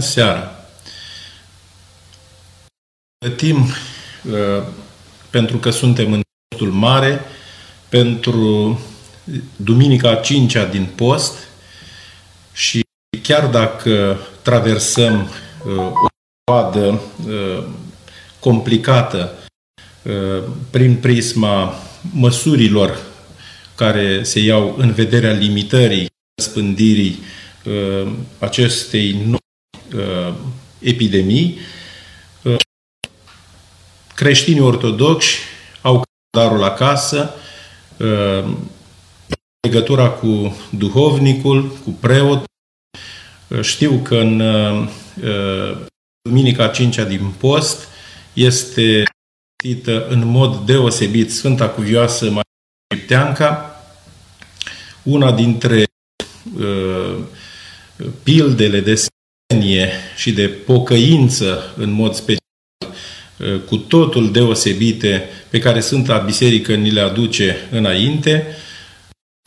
Seara. Plătim pentru că suntem în postul mare, pentru duminica 5-a din post și chiar dacă traversăm o perioadă complicată prin prisma măsurilor care se iau în vederea limitării, răspândirii acestei noi epidemii, creștinii ortodoxi au calendarul acasă, legătura cu duhovnicul, cu preotul. Știu că în duminica 5-a din post este citită în mod deosebit Sfânta Cuvioasă Maria Egipteanca, una dintre pildele de smerenie și de pocăință în mod special, cu totul deosebite, pe care Sfânta Biserică ni le aduce înainte.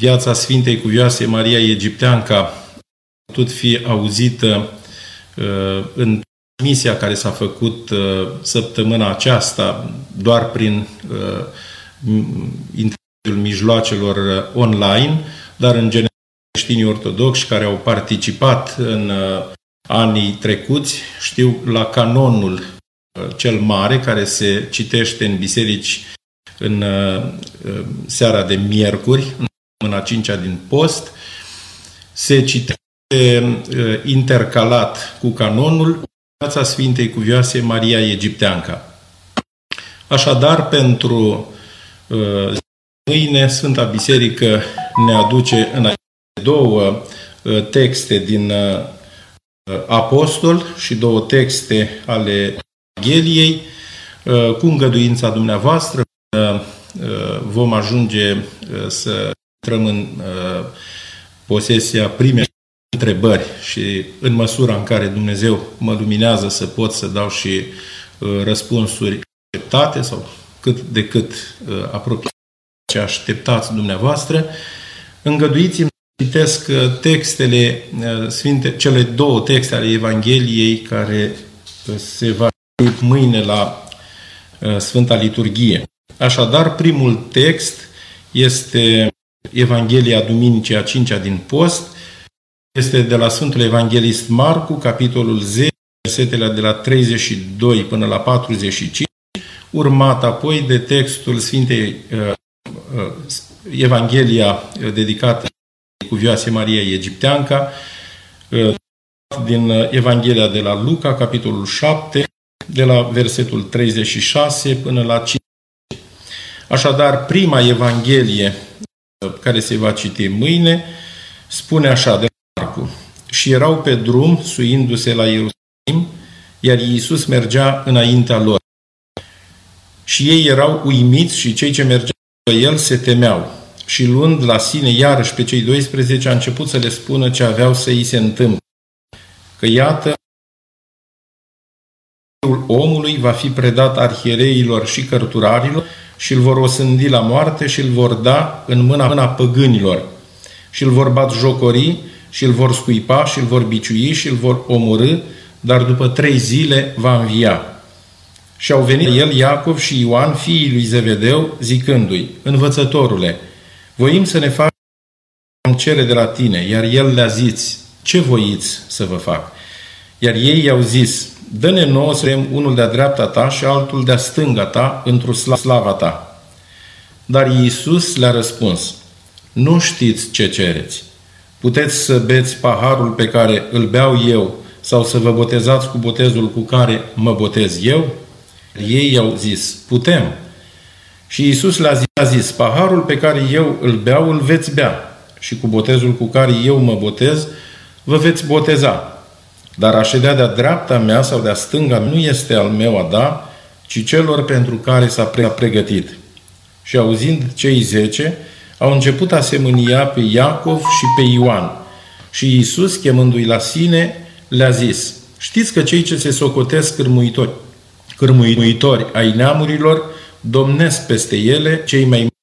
Viața Sfintei Cuvioase Maria Egipteanca a putut fi auzită în misia care s-a făcut săptămâna aceasta, doar prin intermediul mijloacelor online, dar în general creștinii ortodoxi care au participat în anii trecuți știu la canonul cel mare, care se citește în biserici în seara de miercuri, în a 5-a din post, se citește intercalat cu canonul Viața Sfintei Cuvioase Maria Egipteanca. Așadar, pentru mâine, Sfânta Biserică ne aduce în două texte din Apostol și două texte ale Evangheliei. Cu îngăduința dumneavoastră vom ajunge să intrăm în posesia primei întrebări și, în măsura în care Dumnezeu mă luminează, să pot să dau și răspunsuri așteptate sau cât de cât apropiate ce așteptați dumneavoastră. Îngăduiți-mi să citesc textele sfinte, cele două texte ale Evangheliei care se va mâine la Sfânta Liturghie. Așadar, primul text este Evanghelia Duminicii a 5-a din post. Este de la Sfântul Evanghelist Marcu, capitolul 10, versetele de la 32 până la 45, urmat apoi de textul Sfintei Evanghelia dedicată Cuvioasei Mariei Egipteanca, din Evanghelia de la Luca, capitolul 7, de la versetul 36 până la 50. Așadar, prima Evanghelie care se va citi mâine spune așa, de la Marcu: și erau pe drum, suindu-se la Ierusalim, iar Iisus mergea înaintea lor. Și ei erau uimiți și cei ce mergeau pe el se temeau. Și luând la sine iarăși pe cei 12, a început să le spună ce aveau să îi se întâmple. Că iată, Fiul omului va fi predat arhiereilor și cărturarilor și îl vor osândi la moarte și îl vor da în mâna păgânilor. Și îl vor bat jocorii și îl vor scuipa și îl vor biciui și îl vor omorî, dar după 3 zile va învia. Și au venit el Iacov și Ioan, fiii lui Zevedeu, zicându-i: Învățătorule, voim să ne facem ce vom cere de la tine. Iar el le-a zis: ce voiți să vă fac? Iar ei i-au zis: dă-ne nouă să avem unul de-a dreapta ta și altul de-a stânga ta, într-o slava ta. Dar Iisus le-a răspuns: nu știți ce cereți. Puteți să beți paharul pe care îl beau eu sau să vă botezați cu botezul cu care mă botez eu? Ei i-au zis: putem. Și Iisus le-a zis: paharul pe care eu îl beau, îl veți bea, și cu botezul cu care eu mă botez, vă veți boteza. Dar a ședea de-a dreapta mea sau de-a stânga nu este al meu a da, ci celor pentru care s-a pregătit. Și auzind cei 10, au început a se mânia pe Iacov și pe Ioan. Și Iisus, chemându-i la sine, le-a zis: știți că cei ce se socotesc cârmuitori ai neamurilor domnesc peste ele cei mai mari.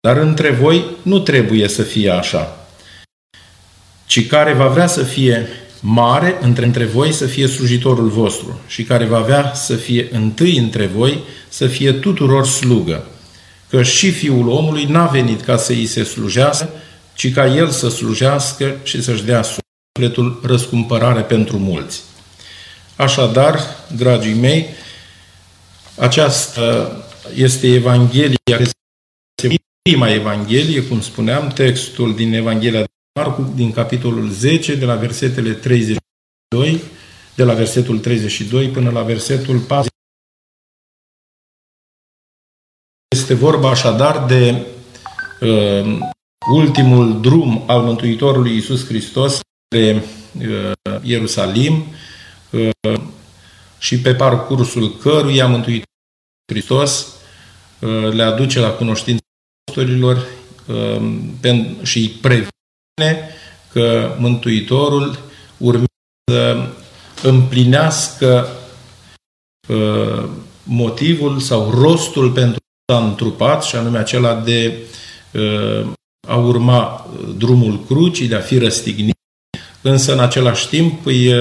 Dar între voi nu trebuie să fie așa. ci care va vrea să fie mare între voi să fie slujitorul vostru și care va vrea să fie întâi între voi să fie tuturor slugă. Că și Fiul omului n-a venit ca să îi se slujească, ci ca El să slujească și să-și dea sufletul răscumpărare pentru mulți. Așadar, dragii mei, aceasta este Evanghelia, prima Evanghelie, cum spuneam, textul din Evanghelia de Marcu, din capitolul 10, de la versetul 32 până la versetul 40. Este vorba așadar de ultimul drum al Mântuitorului Iisus Hristos spre Ierusalim și pe parcursul căruia Mântuitorul Hristos le aduce la cunoștință apostolilor și îi previne că Mântuitorul urmează să împlinească motivul sau rostul pentru a întrupat, și anume acela de a urma drumul crucii, de a fi răstignit, însă în același timp îi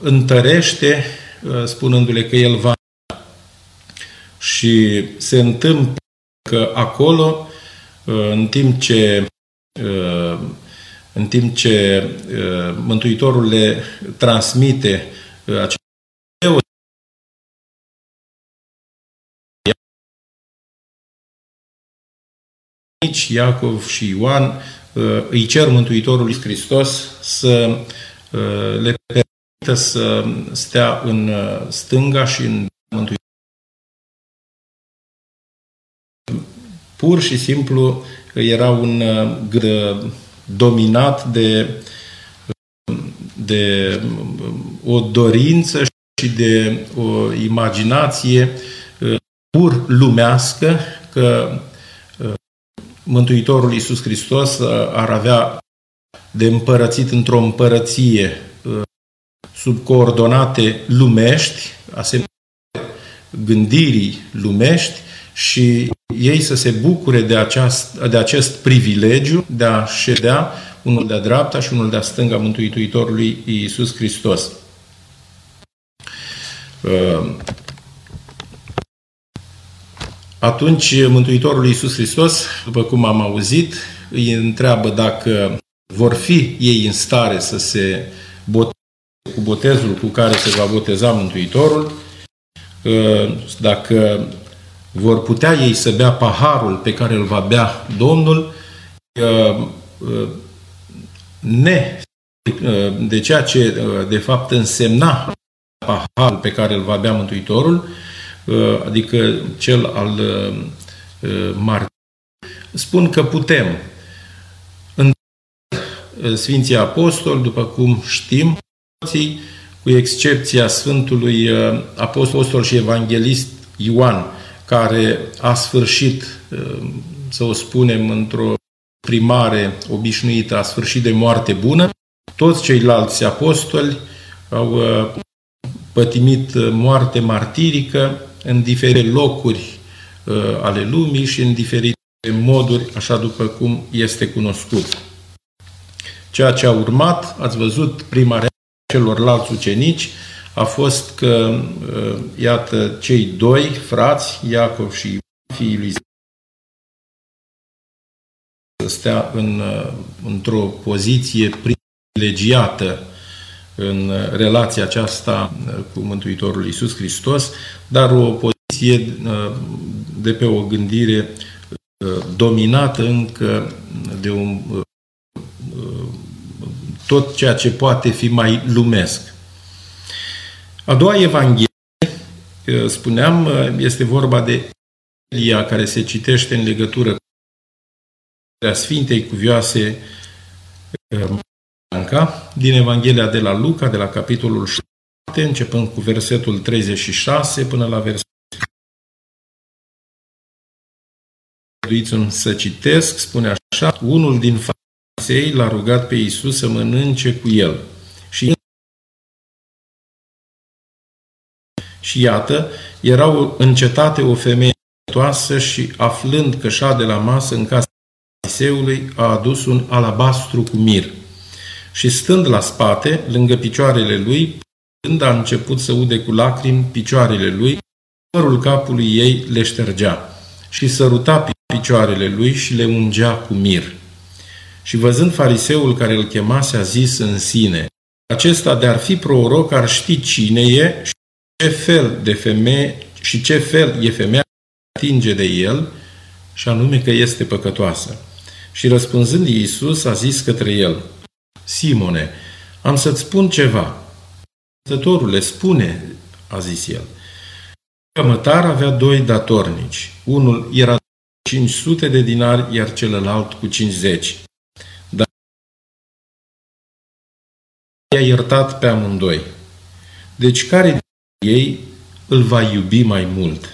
întărește spunându-le că el va și se întâmplă că acolo, în timp ce Mântuitorul le transmite acest Iacov și Ioan îi cer Mântuitorului Hristos să le permită să stea în stânga și în Mântuitorul. Pur și simplu era un gând dominat de o dorință și de o imaginație pur lumească că Mântuitorul Iisus Hristos ar avea de împărățit într-o împărăție sub coordonate lumești, asemenea gândirii lumești, și ei să se bucure de acest privilegiu de a ședea unul de-a dreapta și unul de-a stânga Mântuitorului Iisus Hristos. Atunci Mântuitorul Iisus Hristos, după cum am auzit, îi întreabă dacă vor fi ei în stare să se boteze cu botezul cu care se va boteza Mântuitorul, dacă vor putea ei să bea paharul pe care îl va bea Domnul, de ceea ce de fapt însemna paharul pe care îl va bea Mântuitorul, adică cel al martirii, spun că putem. În Sfinții Apostoli, după cum știm, cu excepția Sfântului Apostol și Evanghelist Ioan, care a sfârșit, să o spunem într-o primare obișnuită, a sfârșit de moarte bună, toți ceilalți apostoli au pătimit moarte martirică în diferite locuri ale lumii și în diferite moduri, așa după cum este cunoscut. Ceea ce a urmat, ați văzut, prima reacție a celorlalți ucenici a fost că, iată, cei doi frați, Iacov și Ioan, fiii lui Zebedeu, stea într-o poziție privilegiată în relația aceasta cu Mântuitorul Iisus Hristos, dar o poziție de pe o gândire dominată încă de tot ceea ce poate fi mai lumesc. A doua Evanghelie, spuneam, este vorba de Evanghelia care se citește în legătură cu Sfintei Cuvioase Maria, din Evanghelia de la Luca, de la capitolul 7, începând cu versetul 36 până la versetul 40. Să citesc, spune așa: unul din farisei l-a rugat pe Iisus să mănânce cu el. Și iată, erau în cetate o femeie păcătoasă și, aflând că șade la masă în casa Maiseului a adus un alabastru cu mir și stând la spate, lângă picioarele lui, când a început să ude cu lacrimi picioarele lui, părul capului ei le ștergea și săruta picioarele lui și le ungea cu mir. Și văzând fariseul care îl chemase, a zis în sine, acesta de-ar fi proroc ar ști cine e și ce fel de femeie și ce fel e femeia care atinge de el, și anume că este păcătoasă. Și răspunzând Iisus, a zis către el, Simone, am să-ți spun ceva. Învățătorule, spune, a zis el, că mătar avea doi datornici. Unul era cu 500 de dinari, iar celălalt cu 50. Dar i-a iertat pe amândoi. Deci care dintre ei îl va iubi mai mult?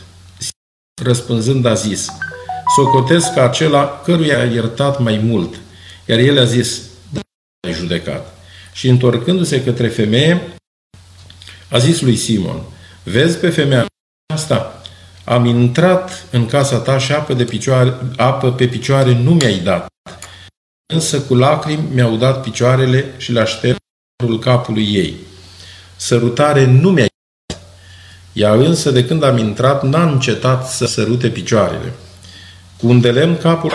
Răspunzând a zis, socotesc că acela căruia a iertat mai mult. Iar el a zis, da, ai judecat. Și întorcându-se către femeie, a zis lui Simon, vezi pe femeia asta? Am intrat în casa ta și apă pe picioare nu mi-ai dat. Însă cu lacrimi mi-au dat picioarele și le-a șters părul capului ei. Sărutare nu mi-ai dat. Ea însă de când am intrat n-a încetat să sărute picioarele. Cu un de lemn capul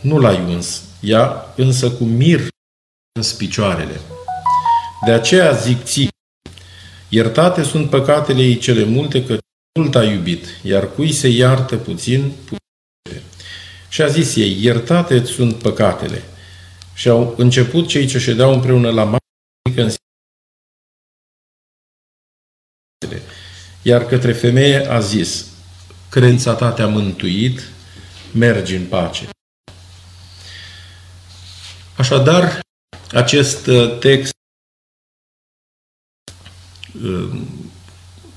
nu l-ai uns, ea însă cu mir uns picioarele. De aceea zic ție, iertate sunt păcatele ei cele multe, că mult a iubit, iar cui se iartă puțin, puțin. Și a zis ei, iertate sunt păcatele. Și au început cei ce ședeau împreună la masă, iar către femeie a zis, credința ta te-a mântuit, mergi în pace. Așadar, acest text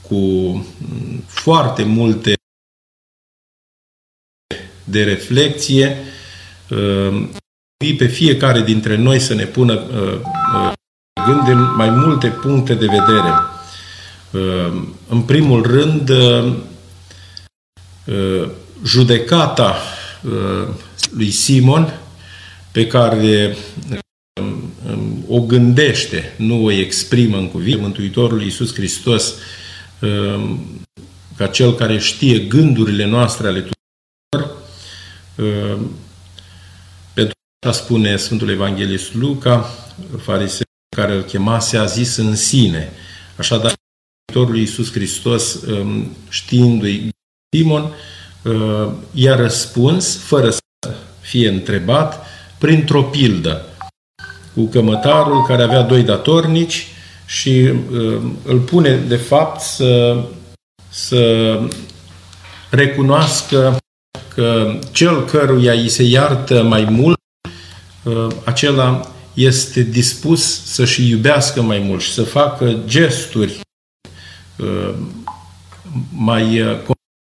cu foarte multe de reflexie pe fiecare dintre noi să ne pună gând în mai multe puncte de vedere. În primul rând, judecata lui Simon, pe care o gândește, nu o exprimă în cuvinte, Mântuitorul Iisus Hristos, ca cel care știe gândurile noastre ale tuturor, pentru că spune Sfântul Evanghelist Luca, fariseul care îl chemase a zis în sine. Așadar, Mântuitorul Iisus Hristos, știindu-i Simon, i-a răspuns, fără să fie întrebat, printr-o pildă, cu cămătarul care avea doi datornici și îl pune, de fapt, să recunoască că cel căruia îi se iartă mai mult, acela este dispus să-și iubească mai mult și să facă gesturi mai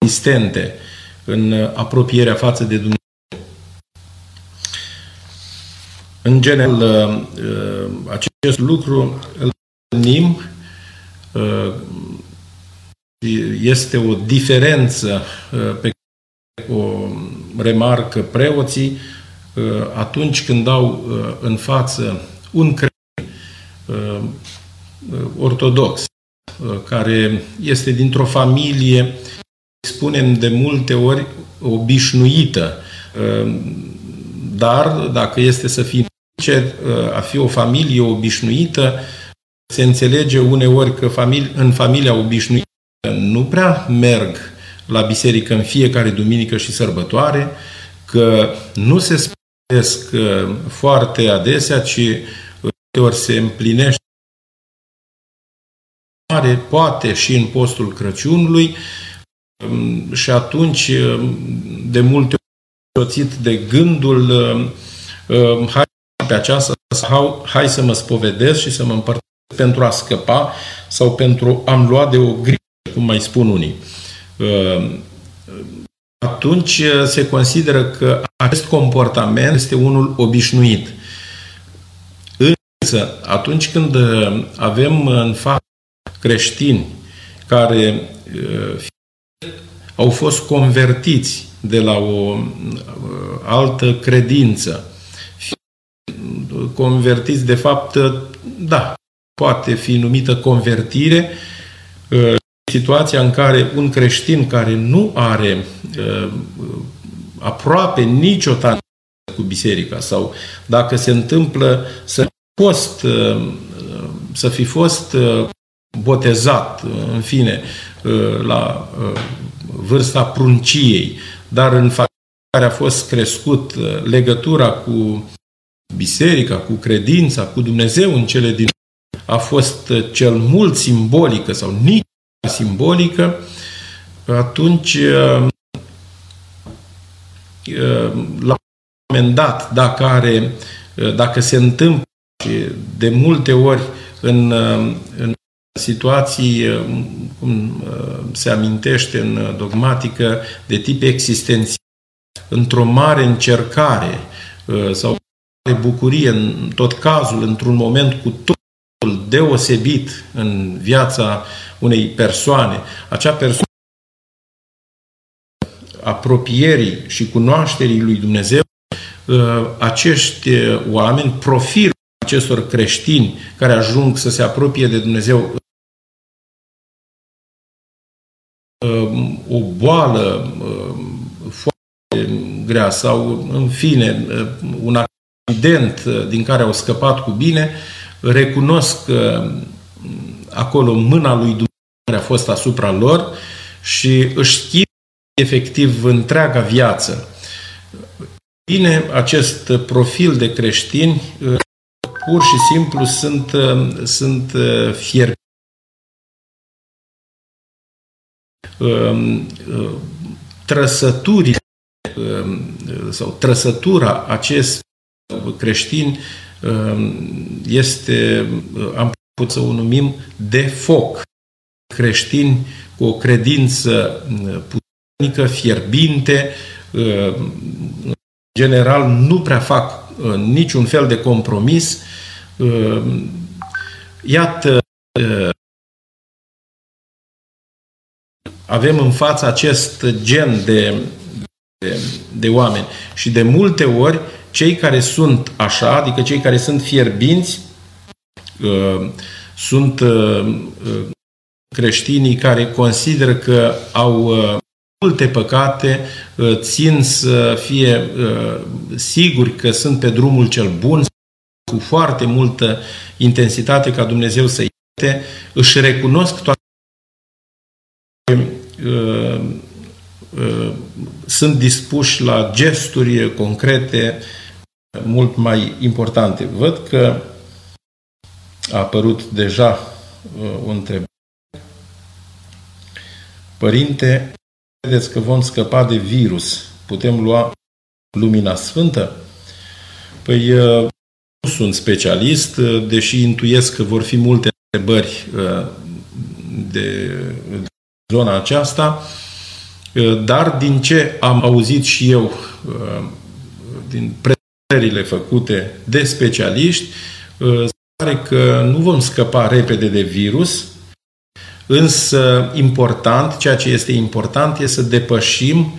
consistente în apropierea față de Dumnezeu. În general, acest lucru îl întâlnim, este o diferență pe care o remarcă preoții atunci când au în față un creștin ortodox, care este dintr-o familie, spunem de multe ori, obișnuită, dar dacă este să fim a fi o familie obișnuită, se înțelege uneori că în familia obișnuită nu prea merg la biserică în fiecare duminică și sărbătoare, că nu se spălesc foarte adesea, ci uneori se împlinește mare, poate și în postul Crăciunului, și atunci de multe ori soțit de gândul hai pe aceasta, hai să mă spovedesc și să mă împărtășesc pentru a scăpa sau pentru a-mi lua de o grijă, cum mai spun unii. Atunci se consideră că acest comportament este unul obișnuit. Însă, atunci când avem în față creștini care au fost convertiți de la o altă credință. Convertiți, de fapt, da, poate fi numită convertire, situația în care un creștin care nu are aproape nicio tangență cu biserica, sau dacă se întâmplă să fi fost botezat, în fine, la vârsta prunciei, dar în familia care a fost crescut, legătura cu biserica, cu credința, cu Dumnezeu în cele din urmă a fost cel mult simbolică sau nici simbolică, atunci la un moment dat, dacă se întâmplă, și de multe ori în situații, cum se amintește în dogmatică, de tip existențial, într-o mare încercare sau mare bucurie, în tot cazul, într-un moment cu totul deosebit în viața unei persoane, acea persoană apropierii și cunoașterii lui Dumnezeu, acești oameni, profilul acestor creștini care ajung să se apropie de Dumnezeu, o boală foarte grea sau, în fine, un accident din care au scăpat cu bine, recunosc că acolo mâna lui Dumnezeu a fost asupra lor și își schimbă efectiv întreaga viață. Bine, acest profil de creștini pur și simplu sunt fierbinți, trăsăturile sau trăsătura acestor creștini este, am putut să o numim, de foc. Creștini cu o credință puternică, fierbinte, în general nu prea fac niciun fel de compromis. Iată, avem în fața acest gen de oameni și de multe ori cei care sunt așa, adică cei care sunt fierbinți, sunt creștinii care consideră că au multe păcate, țin să fie siguri că sunt pe drumul cel bun, cu foarte multă intensitate ca Dumnezeu să ierte, își recunosc toate, sunt dispuși la gesturi concrete mult mai importante. Văd că a apărut deja o întrebare. Părinte, credeți că vom scăpa de virus? Putem lua lumina sfântă? Păi, nu sunt specialist, deși intuiesc că vor fi multe întrebări de zona aceasta, dar din ce am auzit și eu, din prezentările făcute de specialiști, se pare că nu vom scăpa repede de virus. Însă, ceea ce este important este să depășim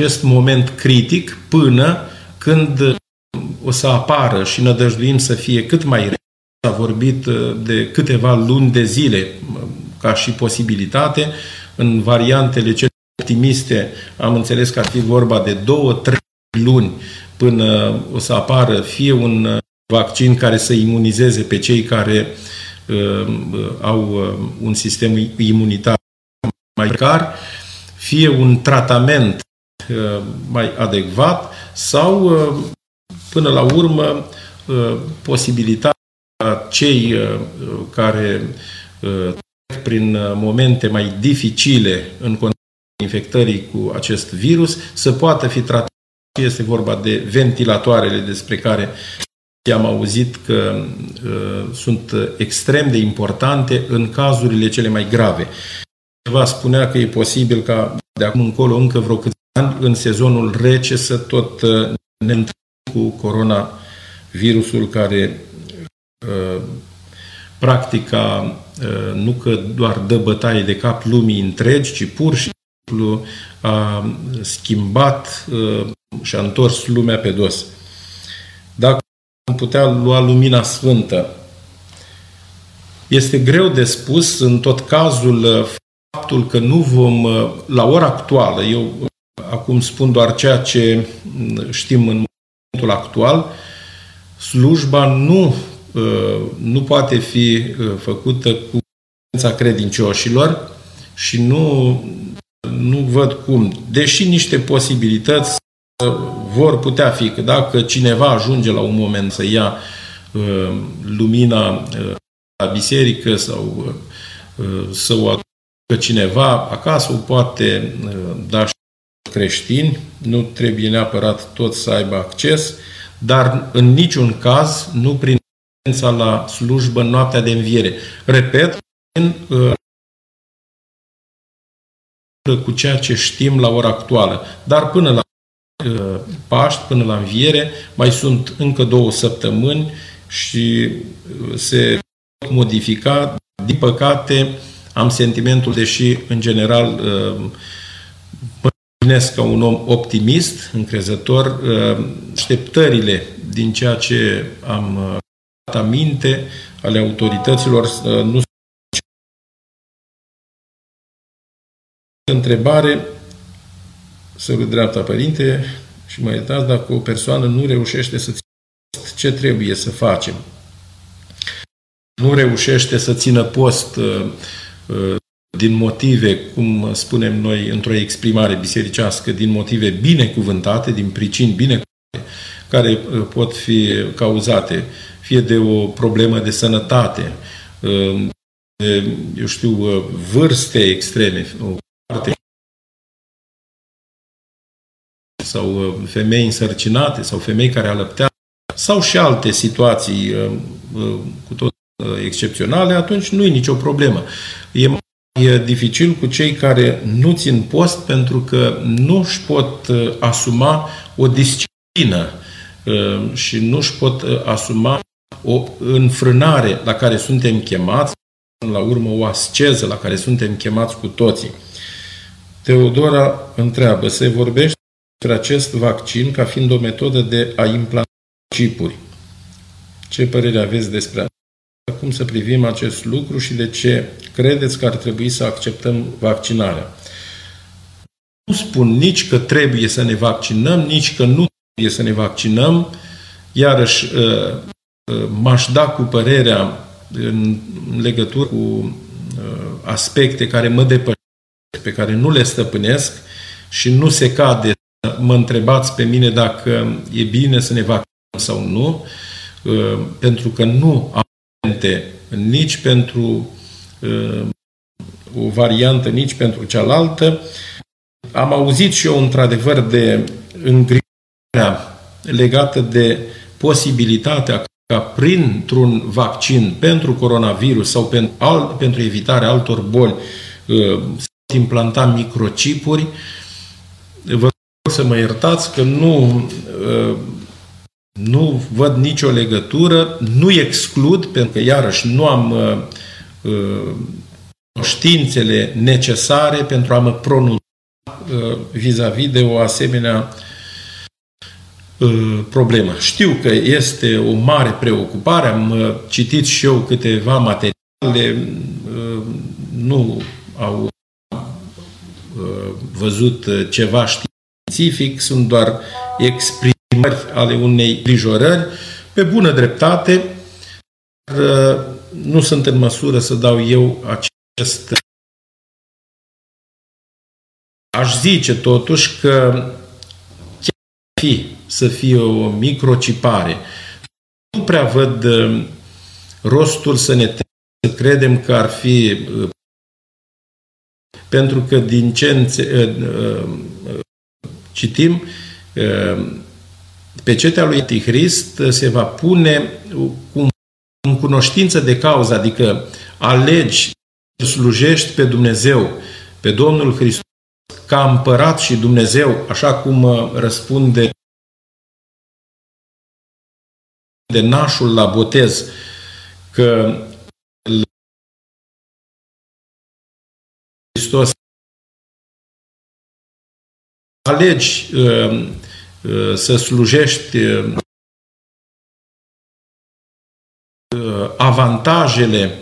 acest moment critic până când o să apară, și nădăjduim să fie cât mai repede. S-a vorbit de câteva luni de zile ca și posibilitate. În variantele cele optimiste am înțeles că ar fi vorba de 2-3 luni până o să apară fie un vaccin care să imunizeze pe cei care au un sistem imunitar mai car, fie un tratament mai adecvat sau, până la urmă, posibilitatea cei care trec prin momente mai dificile în contextul infectării cu acest virus să poată fi tratat. Este vorba de ventilatoarele despre care am auzit că sunt extrem de importante în cazurile cele mai grave. Cineva spunea că e posibil ca de acum încolo, încă vreo câțiva ani, în sezonul rece, să tot ne întâlnim cu coronavirusul, care practica nu că doar dă bătaie de cap lumii întregi, ci pur și simplu a schimbat și a întors lumea pe dos. Dacă am putea lua lumina sfântă, este greu de spus, în tot cazul, faptul că nu vom, la ora actuală, eu acum spun doar ceea ce știm în momentul actual, slujba nu poate fi făcută cu prezența credincioșilor și nu văd cum. Deși niște posibilități vor putea fi, că dacă cineva ajunge la un moment să ia lumina la biserică sau să o aducă cineva acasă, o poate da și creștini, nu trebuie neapărat toți să aibă acces, dar în niciun caz nu prin prezența la slujbă în noaptea de înviere. Repet, cu ceea ce știm la ora actuală. Dar până la Paști, până la înviere, mai sunt încă 2 săptămâni și se pot modifica. Din păcate, am sentimentul, deși în general mă gândesc ca un om optimist, încrezător, așteptările din ceea ce am dat aminte ale autorităților nu sunt. Întrebare, să vă dreapta, părinte, și mă iertați, dacă o persoană nu reușește să țină post, ce trebuie să facem? Nu reușește să țină post din motive, cum spunem noi într-o exprimare bisericească, din motive binecuvântate, din pricini binecuvântate, care pot fi cauzate fie de o problemă de sănătate, de, eu știu, vârste extreme, sau femei însărcinate sau femei care alăptează sau și alte situații cu tot excepționale, atunci nu e nicio problemă. E mai dificil cu cei care nu țin post pentru că nu își pot asuma o disciplină și nu își pot asuma o înfrânare la care suntem chemați, la urmă o asceză la care suntem chemați cu toții. Teodora întreabă, se vorbește despre acest vaccin ca fiind o metodă de a implanta chipuri. Ce părere aveți despre asta? Cum să privim acest lucru și de ce credeți că ar trebui să acceptăm vaccinarea? Nu spun nici că trebuie să ne vaccinăm, nici că nu trebuie să ne vaccinăm. Iarăși, m-aș da cu părerea în legătură cu aspecte care mă depășesc, pe care nu le stăpânesc și nu se cade să mă întrebați pe mine dacă e bine să ne vaccinăm sau nu, pentru că nu am argumente nici pentru o variantă, nici pentru cealaltă. Am auzit și eu, într-adevăr, de îngrijorarea legată de posibilitatea ca printr-un vaccin pentru coronavirus sau pentru evitarea altor boli implanta microchipuri. Vă rog să mă iertați că nu văd nicio legătură, nu exclud, pentru că iarăși nu am cunoștințele necesare pentru a mă pronunța vis-a-vis de o asemenea problemă. Știu că este o mare preocupare, am citit și eu câteva materiale, nu au văzut ceva științific, sunt doar exprimări ale unei îngrijorări, pe bună dreptate, dar nu sunt în măsură să dau eu acest. Aș zice totuși că chiar să fie o microcipare, nu prea văd rostul să ne credem că ar fi, pentru că din ce citim, pecetea lui Antichrist se va pune în cunoștință de cauză, adică alegi să slujești pe Dumnezeu, pe Domnul Hristos, ca împărat și Dumnezeu, așa cum răspunde de nașul la botez, că Hristos, alegi să slujești avantajele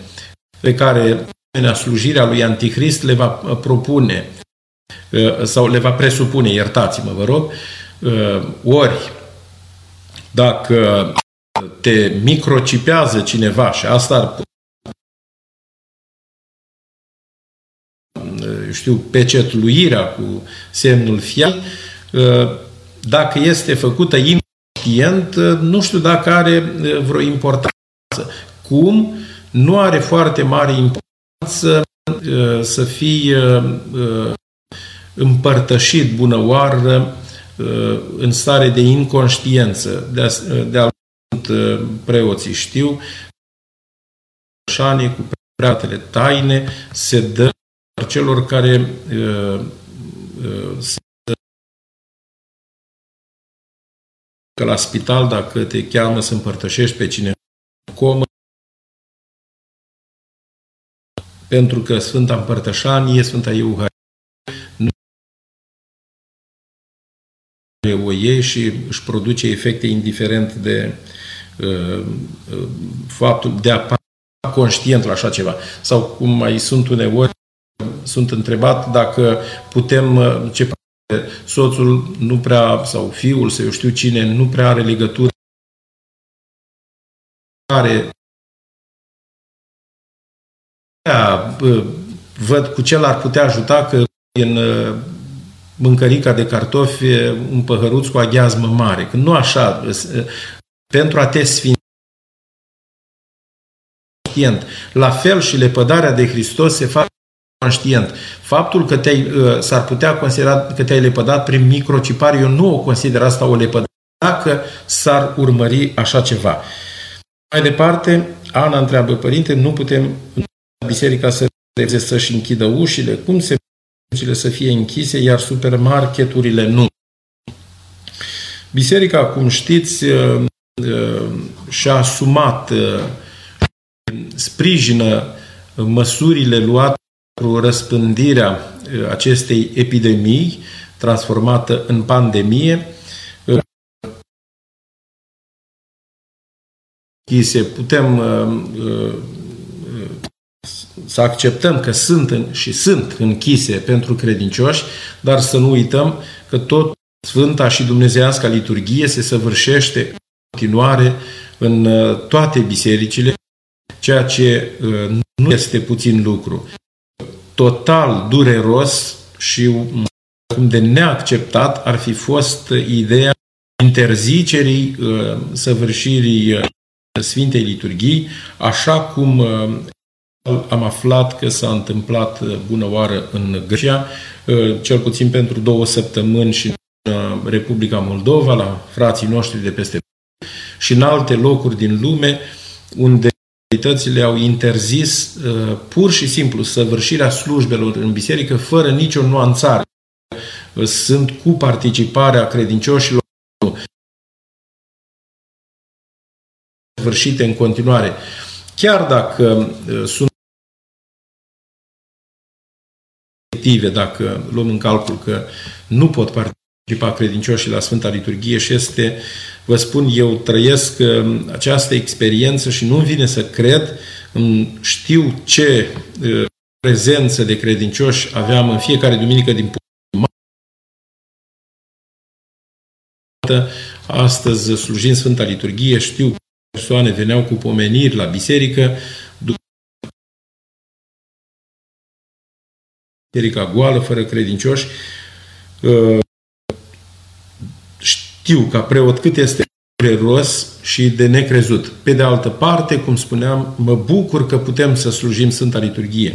pe care slujirea lui Antichrist le va propune sau le va presupune, iertați-mă, vă rog, ori dacă te microcipează cineva și asta ar știu, pecetluirea cu semnul fiat, dacă este făcută inconștient, nu știu dacă are vreo importanță. Cum nu are foarte mare importanță să fie împărtășit bunăoară în stare de inconștiență. De altfel, preoții știu, cu preatele taine se dă celor care se că la spital, dacă te cheamă să împărtășești pe cineva în comă, pentru că Sfânta Împărtășanie, Sfânta Euharistie, nu o iei și își produce efecte indiferent de faptul de a pare conștient la așa ceva. Sau cum mai sunt uneori, sunt întrebat dacă putem, ce soțul nu prea, sau fiul, sau eu știu cine, nu prea are legătură care văd cu ce l-ar putea ajuta că în mâncărica de cartofi un păhăruț cu agheasmă mare. Că nu așa, pentru a te sfinți. La fel și lepădarea de Hristos se face conștient. Faptul că s-ar putea considera că te-ai lepădat prin microcipare, eu nu o consider asta o lepădare, dacă s-ar urmări așa ceva. Mai departe, Ana întreabă, părinte, nu putem biserica să-și închidă ușile? Cum se ușile să fie închise, iar supermarketurile nu? Biserica, cum știți, și-a asumat, sprijină măsurile luate pentru răspândirea acestei epidemii transformată în pandemie. Putem să acceptăm că sunt închise pentru credincioși, dar să nu uităm că tot Sfânta și Dumnezeiasca Liturghie se săvârșește în continuare în toate bisericile, ceea ce nu este puțin lucru. Total dureros și de neacceptat ar fi fost ideea interzicerii săvârșirii Sfintei Liturghii, așa cum am aflat că s-a întâmplat bunăoară în Grecia, cel puțin pentru 2 săptămâni și în Republica Moldova, la frații noștri de peste și în alte locuri din lume, unde autoritățile au interzis pur și simplu săvârșirea slujbelor în biserică fără nicio nuanțare. Sunt cu participarea credincioșilor săvârșite în continuare. Chiar dacă sunt efective, dacă luăm în calcul că nu pot participa credincioșii la Sfânta Liturghie și este, vă spun, eu trăiesc această experiență și nu-mi vine să cred, știu ce prezență de credincioși aveam în fiecare duminică din astăzi, slujind Sfânta Liturghie, știu persoane veneau cu pomeniri la biserică, biserica goală, fără credincioși. Știu ca preot cât este dureros și de necrezut. Pe de altă parte, cum spuneam, mă bucur că putem să slujim Sfânta Liturghie.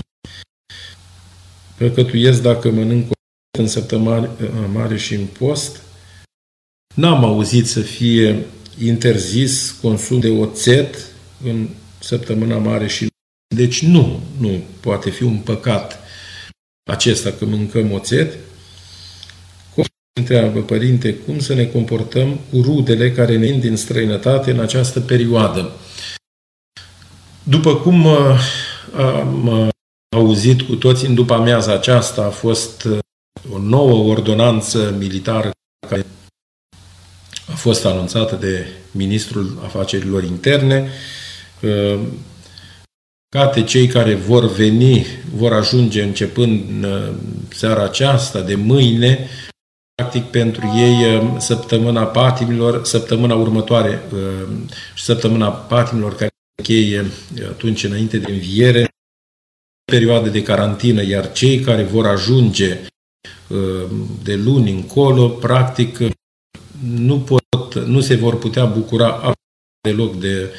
Păcătuiesc dacă mănânc în săptămâna mare și în post. N-am auzit să fie interzis consum de oțet în săptămâna mare și deci nu poate fi un păcat acesta că mâncăm oțet. Întreabă, părinte, cum să ne comportăm cu rudele care ne vin din străinătate în această perioadă? După cum am auzit cu toți în după amiaza aceasta, a fost o nouă ordonanță militară care a fost anunțată de Ministrul Afacerilor Interne. Toate cei care vor veni, vor ajunge începând seara aceasta, de mâine, practic pentru ei săptămâna patimilor, săptămâna următoare și săptămâna patimilor care încheie atunci înainte de înviere, perioadă de carantină, iar cei care vor ajunge de luni încolo, practic nu se vor putea bucura deloc de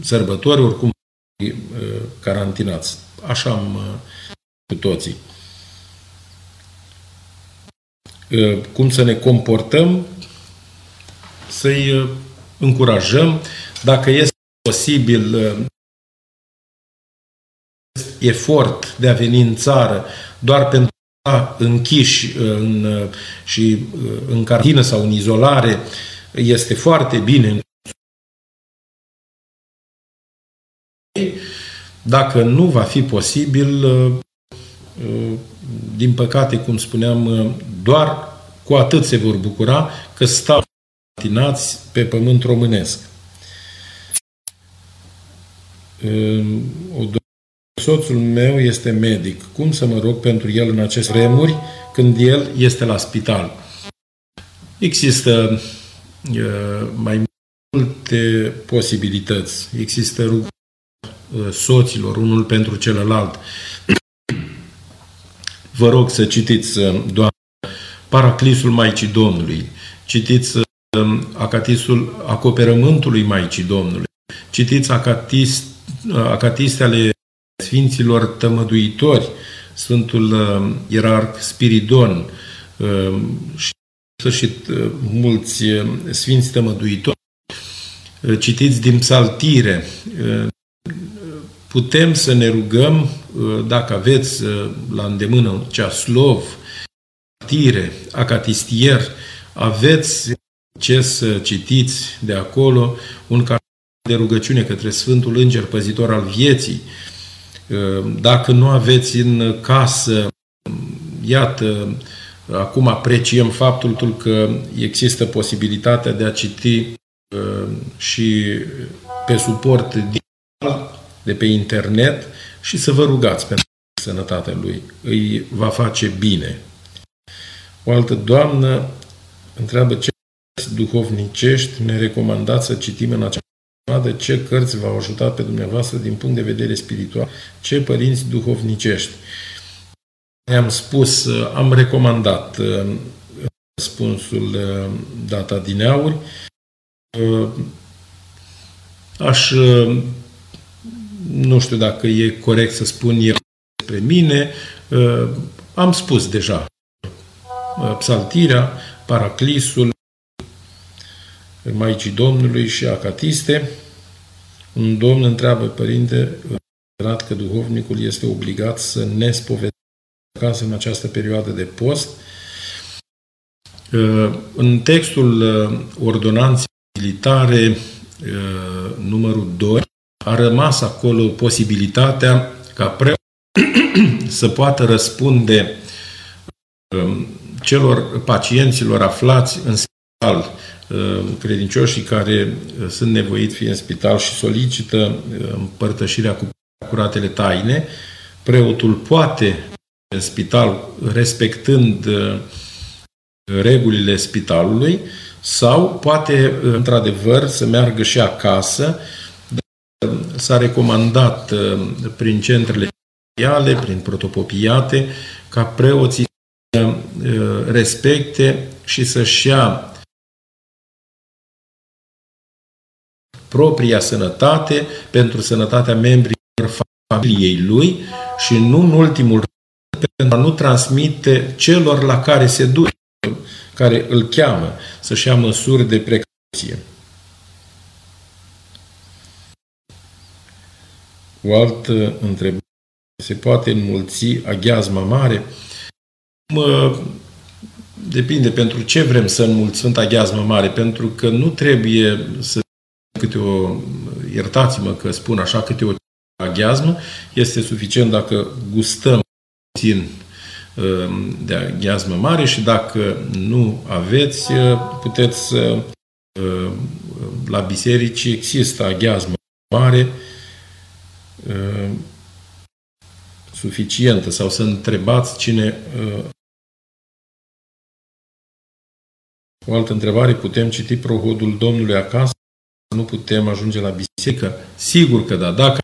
sărbători, oricum carantinați. Așa am cu toții. Cum să ne comportăm? Să-i încurajăm. Dacă este posibil efort de a veni în țară doar pentru a sta închiși și în carantină sau în izolare, este foarte bine. Dacă nu va fi posibil, din păcate, cum spuneam, doar cu atât se vor bucura că stau carantinați pe pământ românesc. Soțul meu este medic. Cum să mă rog pentru el în aceste vremuri când el este la spital? Există mai multe posibilități. Există rugăciuni soților, unul pentru celălalt. Vă rog să citiți, Doamne, Paraclisul Maicii Domnului, citiți Acatisul Acoperământului Maicii Domnului, citiți acatiste ale Sfinților Tămăduitori, Sfântul Ierarh Spiridon și, în sfârșit, mulți Sfinți Tămăduitori, citiți din Psaltire. Putem să ne rugăm, dacă aveți la îndemână ceaslov, tire, acatistier, aveți ce să citiți de acolo, un cartel de rugăciune către Sfântul Înger Păzitor al vieții. Dacă nu aveți în casă, iată, acum apreciem faptul că există posibilitatea de a citi și pe suport digital, de pe internet, și să vă rugați pentru sănătatea lui. Îi va face bine. O altă doamnă întreabă ce cărți duhovnicești ne recomandați să citim în această perioadă, ce cărți v-au ajutat pe dumneavoastră din punct de vedere spiritual, ce părinți duhovnicești. Ne-am spus, am recomandat răspunsul dat adineauri. Nu știu dacă e corect să spun eu despre mine. Am spus deja Psaltirea, Paraclisul Maicii Domnului și Acatiste. Un domn întreabă: părinte, considerat că duhovnicul este obligat să ne spovedească acasă în această perioadă de post? În textul Ordonanței militare numărul 2 a rămas acolo posibilitatea ca preot să poată răspunde celor pacienților aflați în spital, credincioșii care sunt nevoiți fie în spital și solicită împărtășirea cu curatele taine. Preotul poate în spital, respectând regulile spitalului, sau poate într-adevăr să meargă și acasă. S-a recomandat prin centrele speciale, prin protopopiate, ca preoții să respecte și să-și ia propria sănătate pentru sănătatea membrilor familiei lui și, nu în ultimul rând, pentru a nu transmite celor la care se duce, care îl cheamă, să-și ia măsuri de precauție. O altă întrebare: se poate înmulți agheasma mare? Depinde pentru ce vrem să înmulțim agheasma mare, pentru că nu trebuie să câte o, iertați-mă că spun așa, câte o Agheasmă. Este suficient dacă gustăm puțin de agheasmă mare și dacă nu aveți, puteți să... La biserici există agheasmă mare suficientă sau să întrebați cine... O altă întrebare, putem citi Prohodul Domnului acasă? Nu putem ajunge la biserică? Sigur că da. Dacă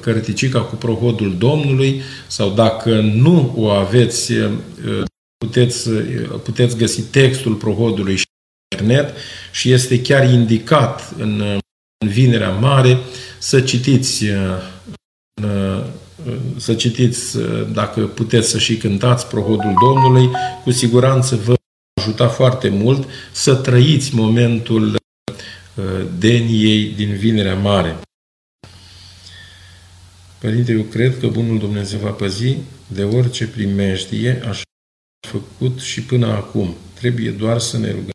cărticica cu Prohodul Domnului sau dacă nu o aveți, puteți găsi textul Prohodului și pe internet și este chiar indicat în Vinerea Mare să citiți, dacă puteți să și cântați Prohodul Domnului, cu siguranță vă ajuta foarte mult să trăiți momentul deniei din Vinerea Mare. Părinte, eu cred că Bunul Dumnezeu va păzi de orice primejdie, așa a făcut și până acum. Trebuie doar să ne rugăm,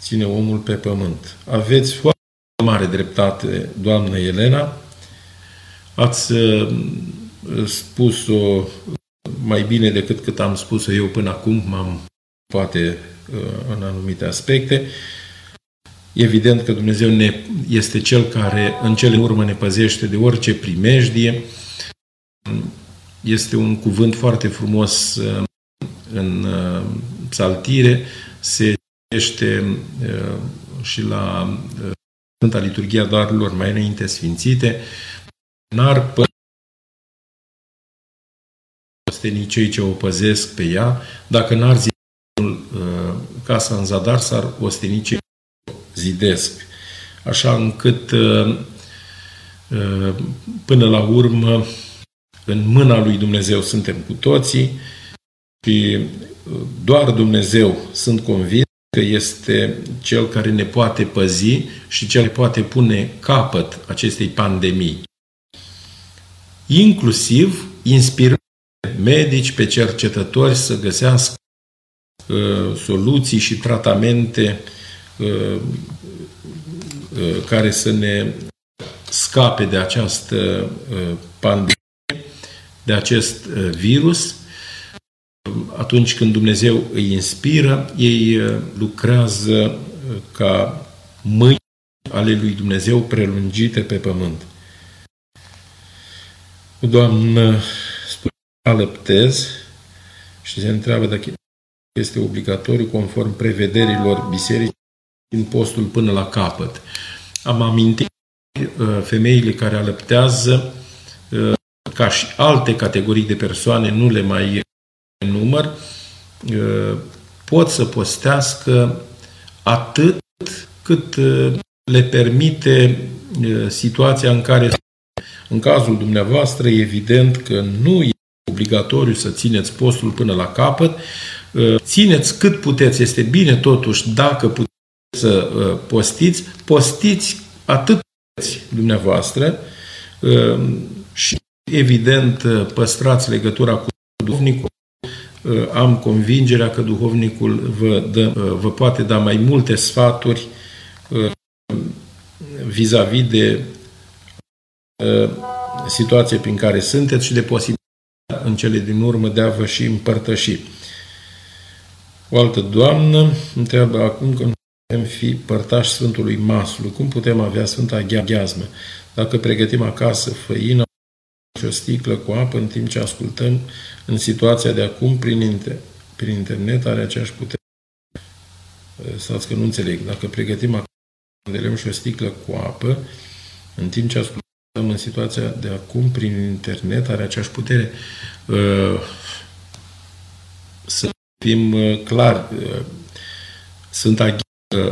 ține omul pe pământ. Aveți foarte mare dreptate, doamnă Elena. Ați spus-o mai bine decât cât am spus-o eu până acum, poate în anumite aspecte. Evident că Dumnezeu este Cel care în cele urmă ne păzește de orice primejdie. Este un cuvânt foarte frumos în Psaltire. Se citește și la Sfânta Liturghia Darurilor mai înainte sfințite. N-ar păzește cei ce o păzesc pe ea. Dacă n-ar zice casa în zadar, s-ar osteni cei zidesc. Așa încât, până la urmă, în mâna lui Dumnezeu suntem cu toții și doar Dumnezeu, sunt convins, că este Cel care ne poate păzi și Cel care poate pune capăt acestei pandemii. Inclusiv inspirând medici, pe cercetători să găsească soluții și tratamente care să ne scape de această pandemie, de acest virus. Atunci când Dumnezeu îi inspiră, ei lucrează ca mâini ale lui Dumnezeu prelungite pe pământ. Doamnă, alăptez și se întreabă dacă este obligatoriu conform prevederilor bisericii din postul până la capăt. Am amintit femeile care alăptează, ca și alte categorii de persoane, nu le mai număr, pot să postească atât cât le permite situația în care, în cazul dumneavoastră, e evident că nu e obligatoriu să țineți postul până la capăt. Țineți cât puteți. Este bine totuși, dacă puteți să postiți, postiți atât puteți dumneavoastră și, evident, păstrați legătura cu duhovnicul. Am convingerea că duhovnicul vă poate da mai multe sfaturi vis-a-vis de situație prin care sunteți și de posibilitatea în cele din urmă de a vă și împărtăși. O altă doamnă întreabă acum că nu putem fi părtași Sfântului Maslu. Cum putem avea Sfânta Agheasmă? Dacă pregătim acasă făină și o sticlă cu apă în timp ce ascultăm, în situația de acum, prin internet, are aceeași putere. Stați că nu înțeleg. Dacă pregătim acasă de lemn și o sticlă cu apă, în timp ce ascultăm, în situația de acum, prin internet, are aceeași putere. Să fim clar, Sfânta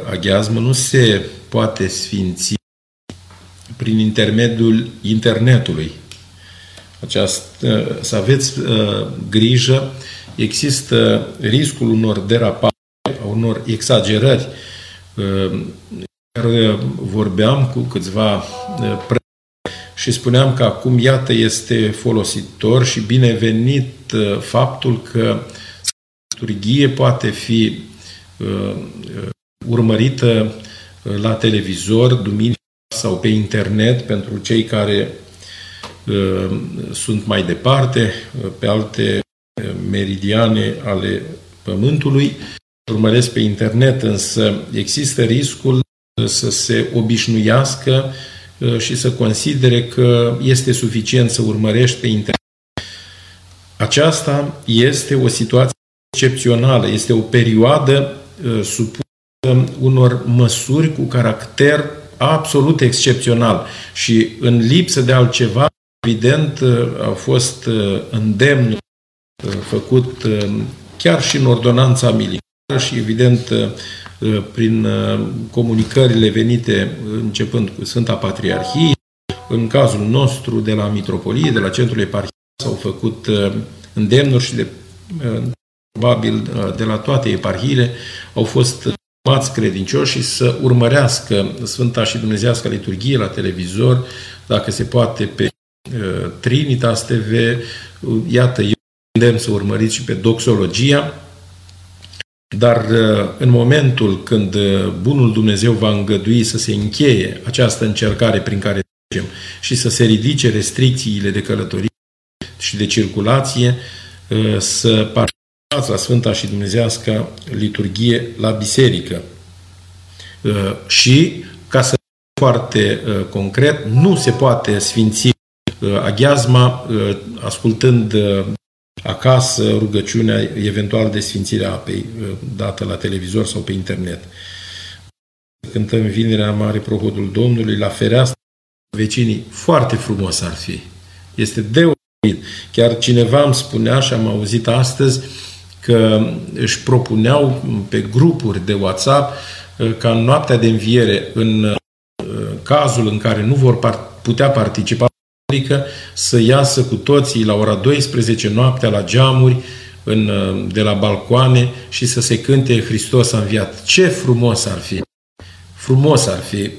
Agheasmă nu se poate sfinți prin intermediul internetului. Să aveți grijă, există riscul unor derapaje, unor exagerări. Vorbeam cu câțiva și spuneam că acum, iată, este folositor și binevenit faptul că liturghie poate fi urmărită la televizor, duminică sau pe internet pentru cei care sunt mai departe, pe alte meridiane ale Pământului. Urmăresc pe internet, însă există riscul să se obișnuiască și să considere că este suficient să urmărești pe internet. Aceasta este o situație excepțională, este o perioadă supusă unor măsuri cu caracter absolut excepțional și în lipsă de altceva, evident, a fost îndemn făcut chiar și în ordonanța militară și, evident, prin comunicările venite începând cu Sfânta Patriarhie, în cazul nostru de la Mitropolie, de la Centrul Eparhial, s-au făcut îndemnuri și probabil de la toate eparhiile au fost mați credincioși să urmărească Sfânta și Dumnezeiasca Liturghie la televizor, dacă se poate pe Trinitas TV, iată, eu îndemn să urmăriți și pe Doxologia, dar în momentul când Bunul Dumnezeu va îngădui să se încheie această încercare prin care trecem și să se ridice restricțiile de călătorie și de circulație, să participați la Sfânta și Dumnezeiasca Liturghie la biserică. Și, ca să fie foarte concret, nu se poate sfinți aghiasma ascultând acasă rugăciunea eventual de sfințire a apei dată la televizor sau pe internet. Cântăm Vinerea Mare Prohodul Domnului la fereastră vecinii. Foarte frumos ar fi. Este deosebit. Chiar cineva îmi spunea și am auzit astăzi că își propuneau pe grupuri de WhatsApp ca în noaptea de înviere, în cazul în care nu vor putea participa, să iasă cu toții la ora 12 noaptea la geamuri, de la balcoane și să se cânte Hristos a înviat. Ce frumos ar fi! Frumos ar fi!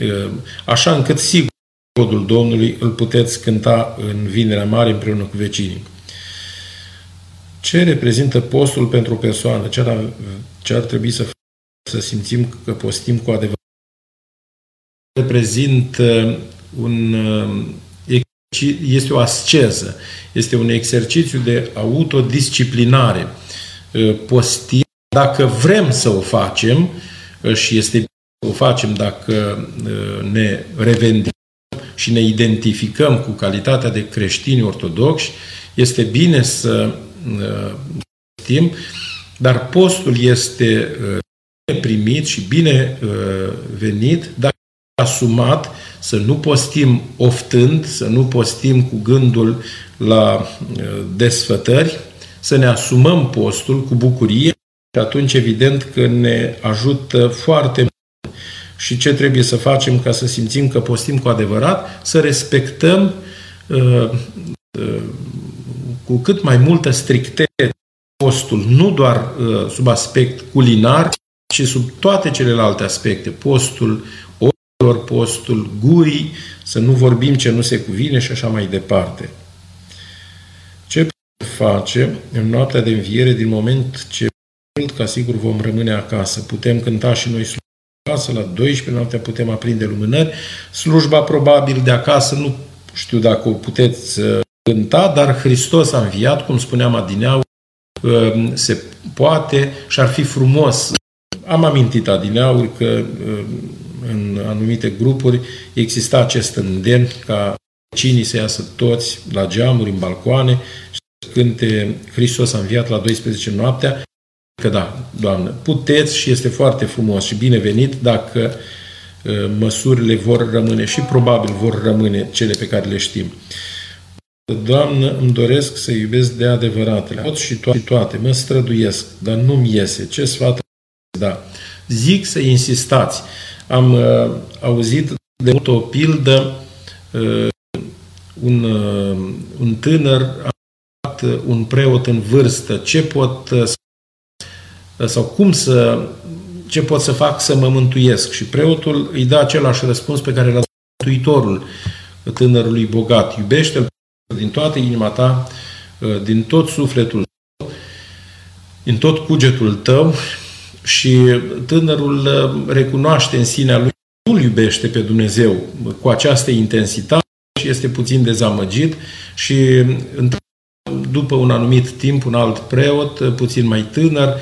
Așa încât, sigur, Prohodul Domnului îl puteți cânta în Vinerea Mare împreună cu vecinii. Ce reprezintă postul pentru o persoană? Ce ar trebui să facem să simțim că postim cu adevărat? Reprezintă este o asceză, este un exercițiu de autodisciplinare. Postim, dacă vrem să o facem, și este bine să o facem dacă ne revendicăm și ne identificăm cu calitatea de creștini ortodoxi, este bine să postim, dar postul este bine primit și bine venit dacă asumat, să nu postim oftând, să nu postim cu gândul la desfătări, să ne asumăm postul cu bucurie și atunci evident că ne ajută foarte mult. Și ce trebuie să facem ca să simțim că postim cu adevărat? Să respectăm cu cât mai multă strictețe postul, nu doar sub aspect culinar, ci sub toate celelalte aspecte. Postul postul gurii, să nu vorbim ce nu se cuvine și așa mai departe. Ce putem face în noaptea de înviere din moment ce mult ca sigur vom rămâne acasă? Putem cânta și noi slujba acasă, la 12 noaptea putem aprinde lumânări. Slujba probabil de acasă, nu știu dacă o puteți cânta, dar Hristos a înviat, cum spuneam adineauri, se poate și ar fi frumos. Am amintit adineauri că în anumite grupuri exista acest îndemn ca vecinii să iasă toți la geamuri, în balcoane și să cânte Hristos a înviat la 12 noaptea, că da, Doamnă, puteți și este foarte frumos și binevenit dacă măsurile vor rămâne și probabil vor rămâne cele pe care le știm. Doamnă, îmi doresc să iubesc de adevăratele, pot și toate, mă străduiesc, dar nu-mi iese. Ce sfat da? Zic să insistați. Am auzit de mult o pildă, un tânăr a întrebat un preot în vârstă ce pot să fac să mă mântuiesc, și preotul îi dă același răspuns pe care l-a dat Mântuitorul tânărului bogat: iubește-l din toată inima ta, din tot sufletul tău, din tot cugetul tău. Și tânărul recunoaște în sinea lui nu-L iubește pe Dumnezeu cu această intensitate și este puțin dezamăgit și după un anumit timp, un alt preot, puțin mai tânăr,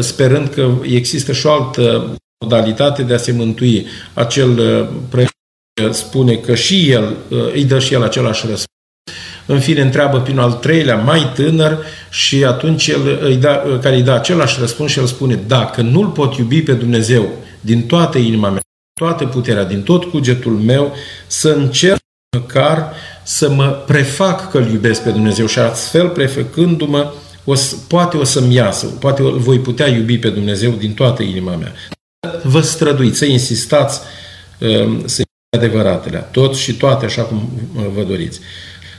sperând că există și o altă modalitate de a se mântui. Acel preot spune că și el, îi dă și el același răspuns. În fine, întreabă prin al treilea, mai tânăr, și atunci care îi dă același răspuns și el spune: dacă nu-L pot iubi pe Dumnezeu din toată inima mea, toată puterea, din tot cugetul meu, să încerc măcar să mă prefac că-L iubesc pe Dumnezeu și astfel, prefăcându-mă, poate o să-mi iasă, poate voi putea iubi pe Dumnezeu din toată inima mea. Vă străduiți, să insistați să adevăratele, tot și toate, așa cum vă doriți.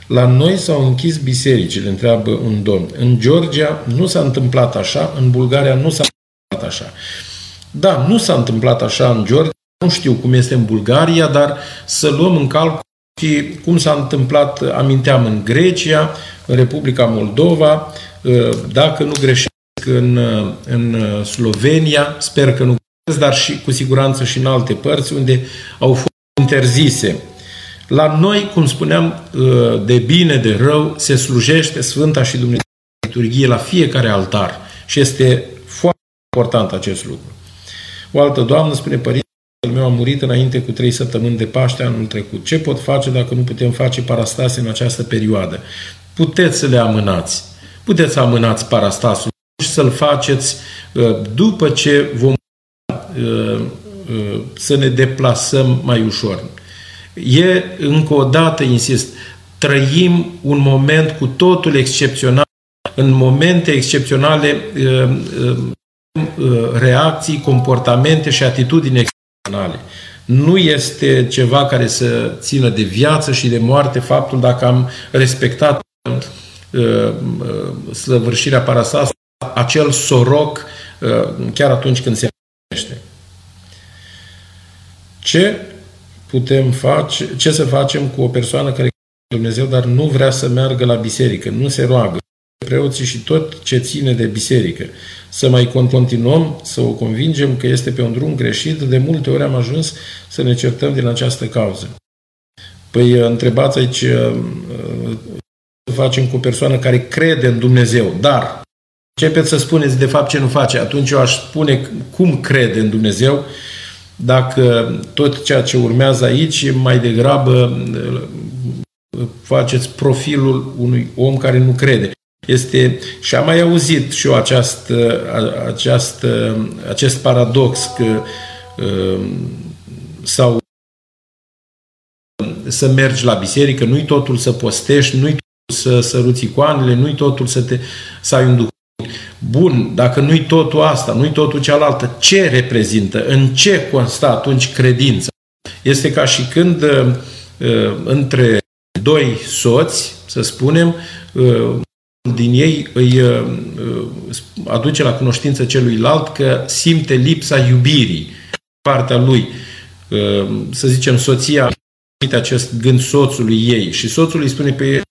La noi s-au închis bisericile, întreabă un domn. În Georgia nu s-a întâmplat așa, în Bulgaria nu s-a întâmplat așa. Da, nu s-a întâmplat așa în Georgia, nu știu cum este în Bulgaria, dar să luăm în calcul și cum s-a întâmplat, aminteam, în Grecia, în Republica Moldova, dacă nu greșesc în Slovenia, sper că nu greșesc, dar și cu siguranță și în alte părți unde au fost interzise. La noi, cum spuneam, de bine, de rău, se slujește Sfânta și Dumnezeiasca Liturghie la fiecare altar. Și este foarte important acest lucru. O altă doamnă spune: părintele meu a murit înainte cu 3 săptămâni de Paște anul trecut. Ce pot face dacă nu putem face parastase în această perioadă? Puteți să le amânați. Puteți să amânați parastasul și să-l faceți după ce vom să ne deplasăm mai ușor. Încă o dată, insist, trăim un moment cu totul excepțional. În momente excepționale reacții, comportamente și atitudini excepționale. Nu este ceva care să țină de viață și de moarte faptul dacă am respectat săvârșirea parastasului, acel soroc chiar atunci când se împlinește. Ce să facem cu o persoană care crede în Dumnezeu, dar nu vrea să meargă la biserică, nu se roagă, preoții și tot ce ține de biserică? Să mai continuăm să o convingem că este pe un drum greșit? De multe ori am ajuns să ne certăm din această cauză. Păi întrebați aici ce facem cu o persoană care crede în Dumnezeu, dar începeți să spuneți de fapt ce nu face. Atunci eu aș spune cum crede în Dumnezeu, dacă tot ceea ce urmează aici mai degrabă faceți profilul unui om care nu crede. Și am mai auzit și eu acest paradox că sau să mergi la biserică, nu-i totul să postești, nu-i totul să săruți icoanele, nu-i totul să ai un duh. Bun, dacă nu-i totul asta, nu-i totul cealaltă, ce reprezintă? În ce constă atunci credința? Este ca și când între 2 soți, să spunem, din ei îi aduce la cunoștință celuilalt că simte lipsa iubirii partea lui. Să zicem, soția îi acest gând soțului ei și soțul îi spune: pe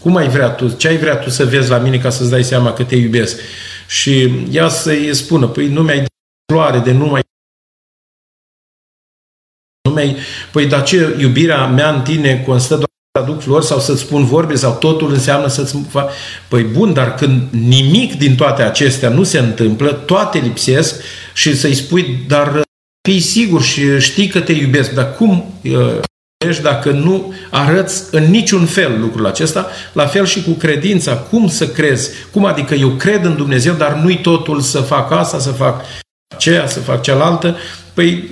cum ai vrea tu? Ce ai vrea tu să vezi la mine ca să-ți dai seama că te iubesc? Și ea să-i spună: păi nu mi-ai dat floare, păi dar ce, iubirea mea în tine constă doar să aduc flori sau să-ți spun vorbe sau totul înseamnă să-ți fac? Păi bun, dar când nimic din toate acestea nu se întâmplă, toate lipsesc, și să-i spui: dar fii sigur și știi că te iubesc, dar cum dacă nu arăți în niciun fel lucrul acesta? La fel și cu credința. Cum să crezi? Cum adică eu cred în Dumnezeu, dar nu-i totul să fac asta, să fac aceea, să fac cealaltă? Păi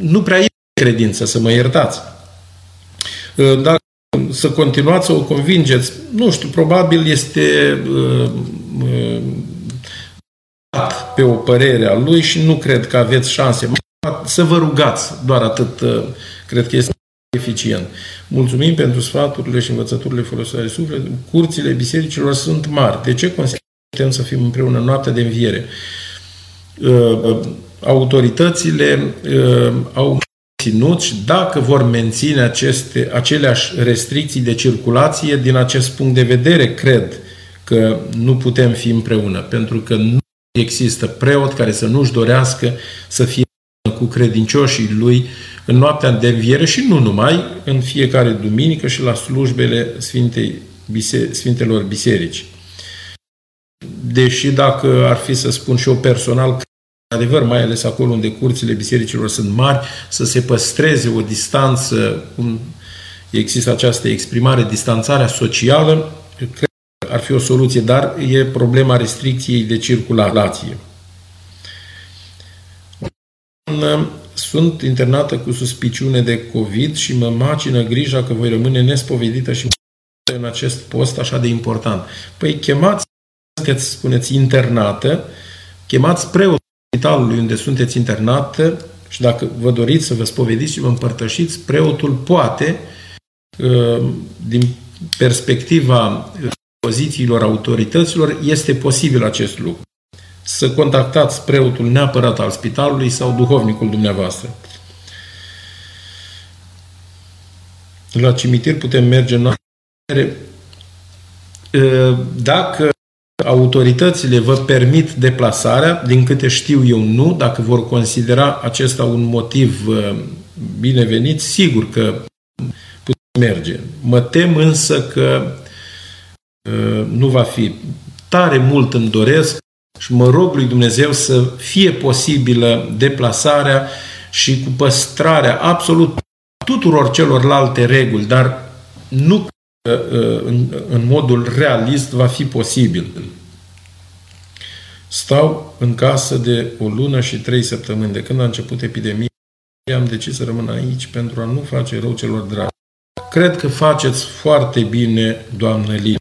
nu prea e credință, să mă iertați. Dar să continuați să o convingeți, nu știu, probabil este pe o părere a lui și nu cred că aveți șanse. Să vă rugați, doar atât cred că este eficient. Mulțumim pentru sfaturile și învățăturile folositoare sufletului. Curțile bisericilor sunt mari. De ce considerăm că putem să fim împreună în noaptea de înviere? Autoritățile au menținut și dacă vor menține aceleași restricții de circulație, din acest punct de vedere, cred că nu putem fi împreună, pentru că nu există preot care să nu-și dorească să fie cu credincioșii lui în noaptea de înviere și nu numai, în fiecare duminică și la slujbele Sfintelor Biserici. Deși dacă ar fi să spun și eu personal, adevăr, mai ales acolo unde curțile bisericilor sunt mari, să se păstreze o distanță, cum există această exprimare, distanțarea socială, cred că ar fi o soluție, dar e problema restricției de circulație. Sunt internată cu suspiciune de COVID și mă macină grija că voi rămâne nespovedită și în acest post așa de important. Păi chemați, că spuneți internată, chemați preotul spitalului unde sunteți internată și dacă vă doriți să vă spovediți și vă împărtășiți, preotul poate, din perspectiva pozițiilor autorităților, este posibil acest lucru. Să contactați preotul neapărat al spitalului sau duhovnicul dumneavoastră. La cimitir putem merge în noapte. Dacă autoritățile vă permit deplasarea, din câte știu eu nu, dacă vor considera acesta un motiv binevenit, sigur că putem merge. Mă tem însă că nu va fi. Tare mult îmi doresc și mă rog lui Dumnezeu să fie posibilă deplasarea și cu păstrarea absolut tuturor celorlalte reguli, dar nu în modul realist va fi posibil. Stau în casă de 1 lună și 3 săptămâni. De când a început epidemia, am decis să rămân aici pentru a nu face rău celor dragi. Cred că faceți foarte bine, doamnă Lina.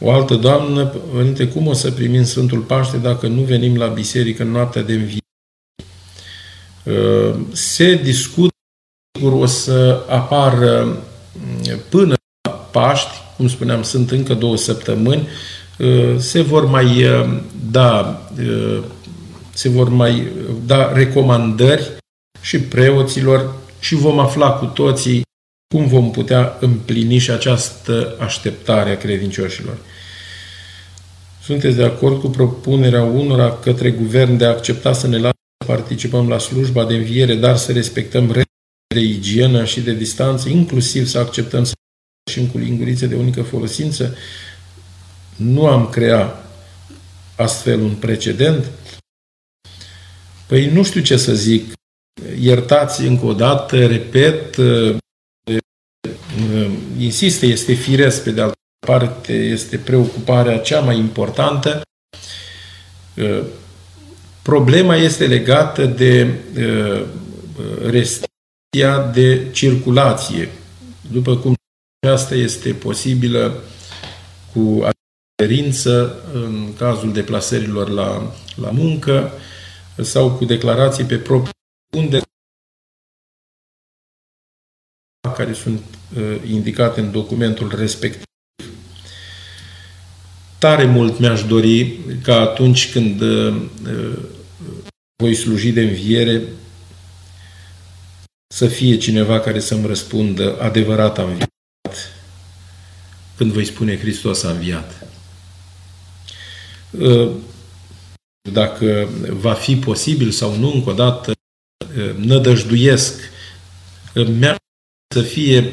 O altă doamnă, părinte, cum o să primim Sfântul Paște dacă nu venim la biserică în noaptea de înviere? Se discută, sigur, o să apară până la Paști, cum spuneam, sunt încă 2 săptămâni, se vor mai da recomandări și preoților și vom afla cu toții cum vom putea împlini și această așteptare a credincioșilor. Sunteți de acord cu propunerea unora către guvern de a accepta să ne lasă să participăm la slujba de înviere, dar să respectăm regulile de igienă și de distanță, inclusiv să acceptăm să ieșim cu lingurițe de unică folosință? Nu am creat astfel un precedent? Păi nu știu ce să zic. Iertați încă o dată, repet, insiste, este firesc, pe de altă parte este preocuparea cea mai importantă. Problema este legată de restricția de circulație. După cum aceasta este posibilă cu adeverință în cazul deplasărilor la muncă sau cu declarații pe proprie unde care sunt indicate în documentul respectiv. Tare mult mi-aș dori ca atunci când voi sluji de înviere să fie cineva care să-mi răspundă adevărat a înviat când voi spune Hristos a înviat. Dacă va fi posibil sau nu, încă o dată nădăjduiesc să fie,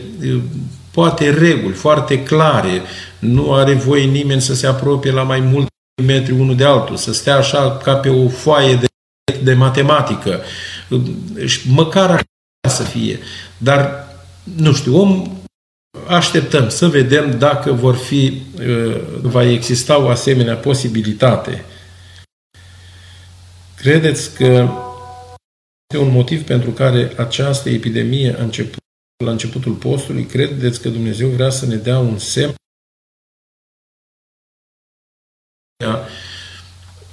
poate, reguli foarte clare. Nu are voie nimeni să se apropie la mai mulți metri unul de altul, să stea așa ca pe o foaie de matematică. Și măcar așa să fie. Dar, nu știu, așteptăm să vedem dacă va exista o asemenea posibilitate. Credeți că este un motiv pentru care această epidemie a început la începutul postului? Credeți că Dumnezeu vrea să ne dea un semn?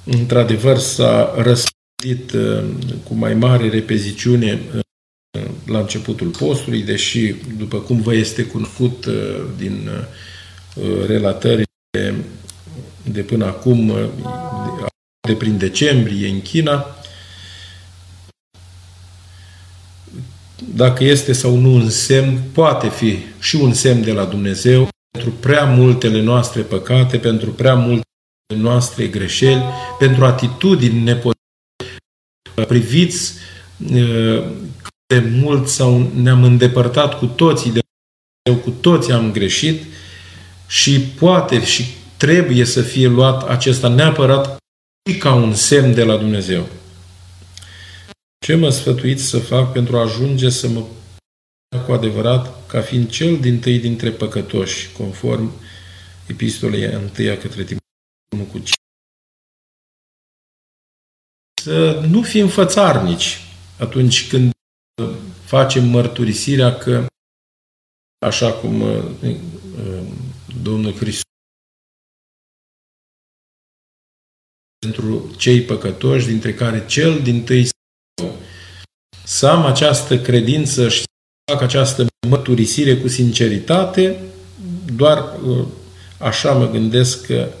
Într-adevăr s-a răspândit cu mai mare repeziciune la începutul postului, deși, după cum vă este cunoscut din relatările de până acum, de prin decembrie în China, dacă este sau nu un semn, poate fi și un semn de la Dumnezeu pentru prea multele noastre păcate, pentru prea multele noastre greșeli, pentru atitudini nepotrivite. Priviți de mult sau ne-am îndepărtat cu toții, cu toții am greșit și poate și trebuie să fie luat acesta neapărat și ca un semn de la Dumnezeu. Ce mă sfătuiți să fac pentru a ajunge să mă cu adevărat ca fiind cel dintâi dintre păcătoși, conform Epistolei 1 către Timotei 1:5. Să nu fim fățarnici atunci când facem mărturisirea că, așa cum Domnul Hristos pentru cei păcătoși, dintre care cel dintâi să am această credință și să fac această mărturisire cu sinceritate, doar așa mă gândesc că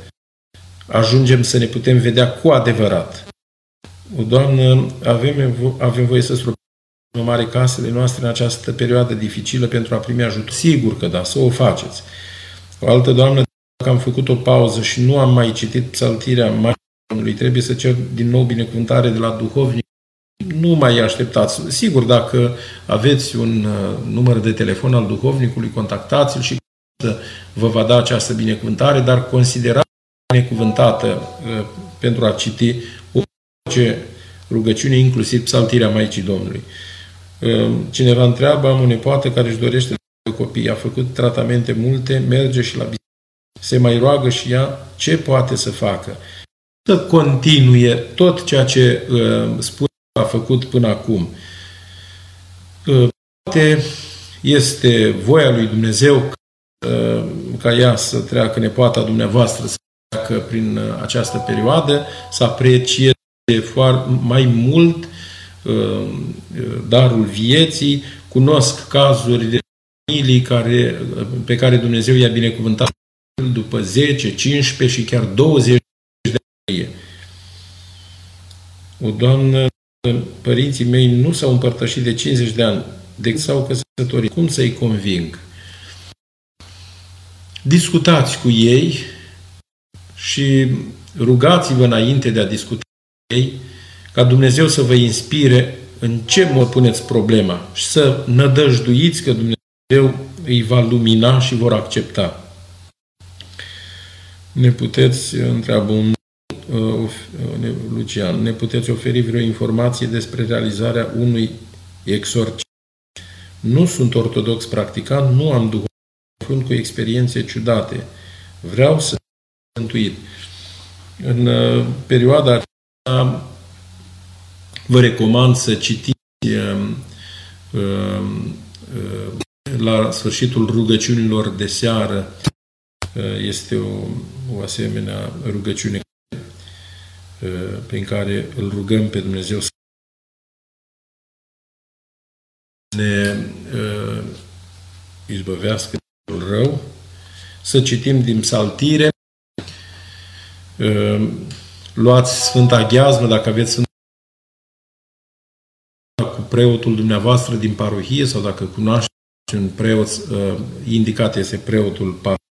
ajungem să ne putem vedea cu adevărat. O Doamnă, avem voie să-ți rugăm în mare casele noastre în această perioadă dificilă pentru a primi ajutor. Sigur că da, să o faceți. O altă Doamnă, dacă am făcut o pauză și nu am mai citit Psaltirea Maicii Domnului, trebuie să cer din nou binecuvântare de la duhovnic. Nu mai așteptați. Sigur, dacă aveți un număr de telefon al duhovnicului, contactați-l și vă va da această binecuvântare, dar considerați binecuvântată pentru a citi orice rugăciune, inclusiv Psaltirea Maicii Domnului. Cineva întreabă, am o nepoată care își dorește copii, a făcut tratamente multe, merge și la biserică, se mai roagă și ea, ce poate să facă? Să continue tot ceea ce spune a făcut până acum. Poate este voia lui Dumnezeu ca ea să treacă, nepoata dumneavoastră să treacă prin această perioadă, să aprecieze mai mult darul vieții. Cunosc cazuri de familii pe care Dumnezeu i-a binecuvântat după 10, 15 și chiar 20 de ani. O Doamnă, părinții mei nu s-au împărtășit de 50 de ani, decât s-au căsătorit. Cum să-i conving? Discutați cu ei și rugați-vă înainte de a discuta cu ei ca Dumnezeu să vă inspire în ce mod puneți problema și să nădăjduiți că Dumnezeu îi va lumina și vor accepta. Ne puteți, întreabă un Lucian, ne puteți oferi vreo informație despre realizarea unui exorcism? Nu sunt ortodox practicant, nu am duhovnic, confrunt cu experiențe ciudate. Vreau să fiu mântuit. În perioada aceasta vă recomand să citiți la sfârșitul rugăciunilor de seară. Este o asemenea rugăciune prin care îl rugăm pe Dumnezeu să ne izbăvească de cel rău, să citim din Psaltire, luați Sfânta Agheasmă, dacă aveți Sfânta cu preotul dumneavoastră din parohie sau dacă cunoașteți un preot, indicat este preotul parohie,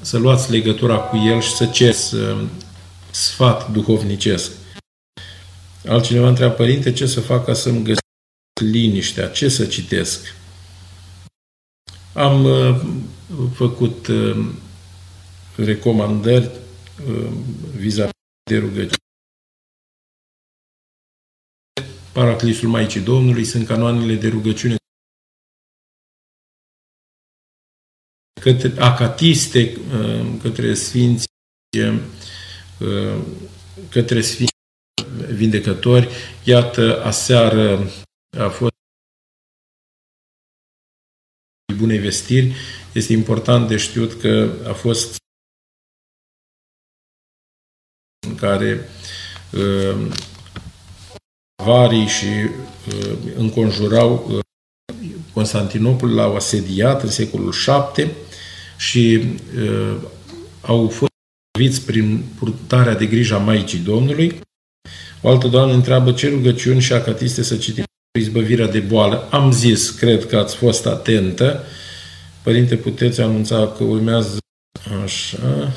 să luați legătura cu el și să cereți sfat duhovnicesc. Altcineva întreabă, părinte, ce să fac ca să-mi găsesc liniștea? Ce să citesc? Am făcut recomandări vis-a-vis de rugăciune. Paraclisul Maicii Domnului sunt canoanele de rugăciune către acatiste, către Sfinții Vindecători. Iată, aseară a fost Bunei Vestiri. Este important de știut că a fost în care avarii și înconjurau Constantinopol, l-au asediat în secolul VII și au fost prin purtarea de grijă a Maicii Domnului. O altă doamnă întreabă ce rugăciuni și acatiste să citim izbăvirea de boală. Am zis, cred că ați fost atentă. Părinte, puteți anunța că urmează așa.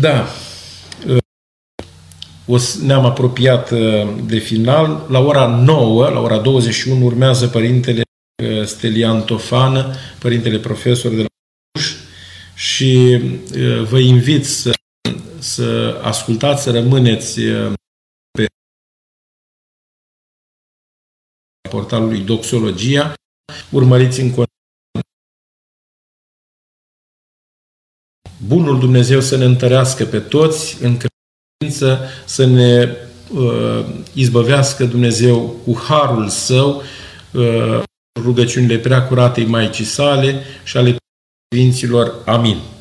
Da. Ne-am apropiat de final. La ora 9, la ora 21, urmează Părintele Stelian Tofană, Părintele Profesor de la Cluj, și vă invit să ascultați, să rămâneți pe portalul lui Doxologia. Urmăriți în continuare. Bunul Dumnezeu să ne întărească pe toți în credință, să ne izbăvească Dumnezeu cu harul Său, rugăciunile prea curatei Maicii sale și ale Sfinților. Amin.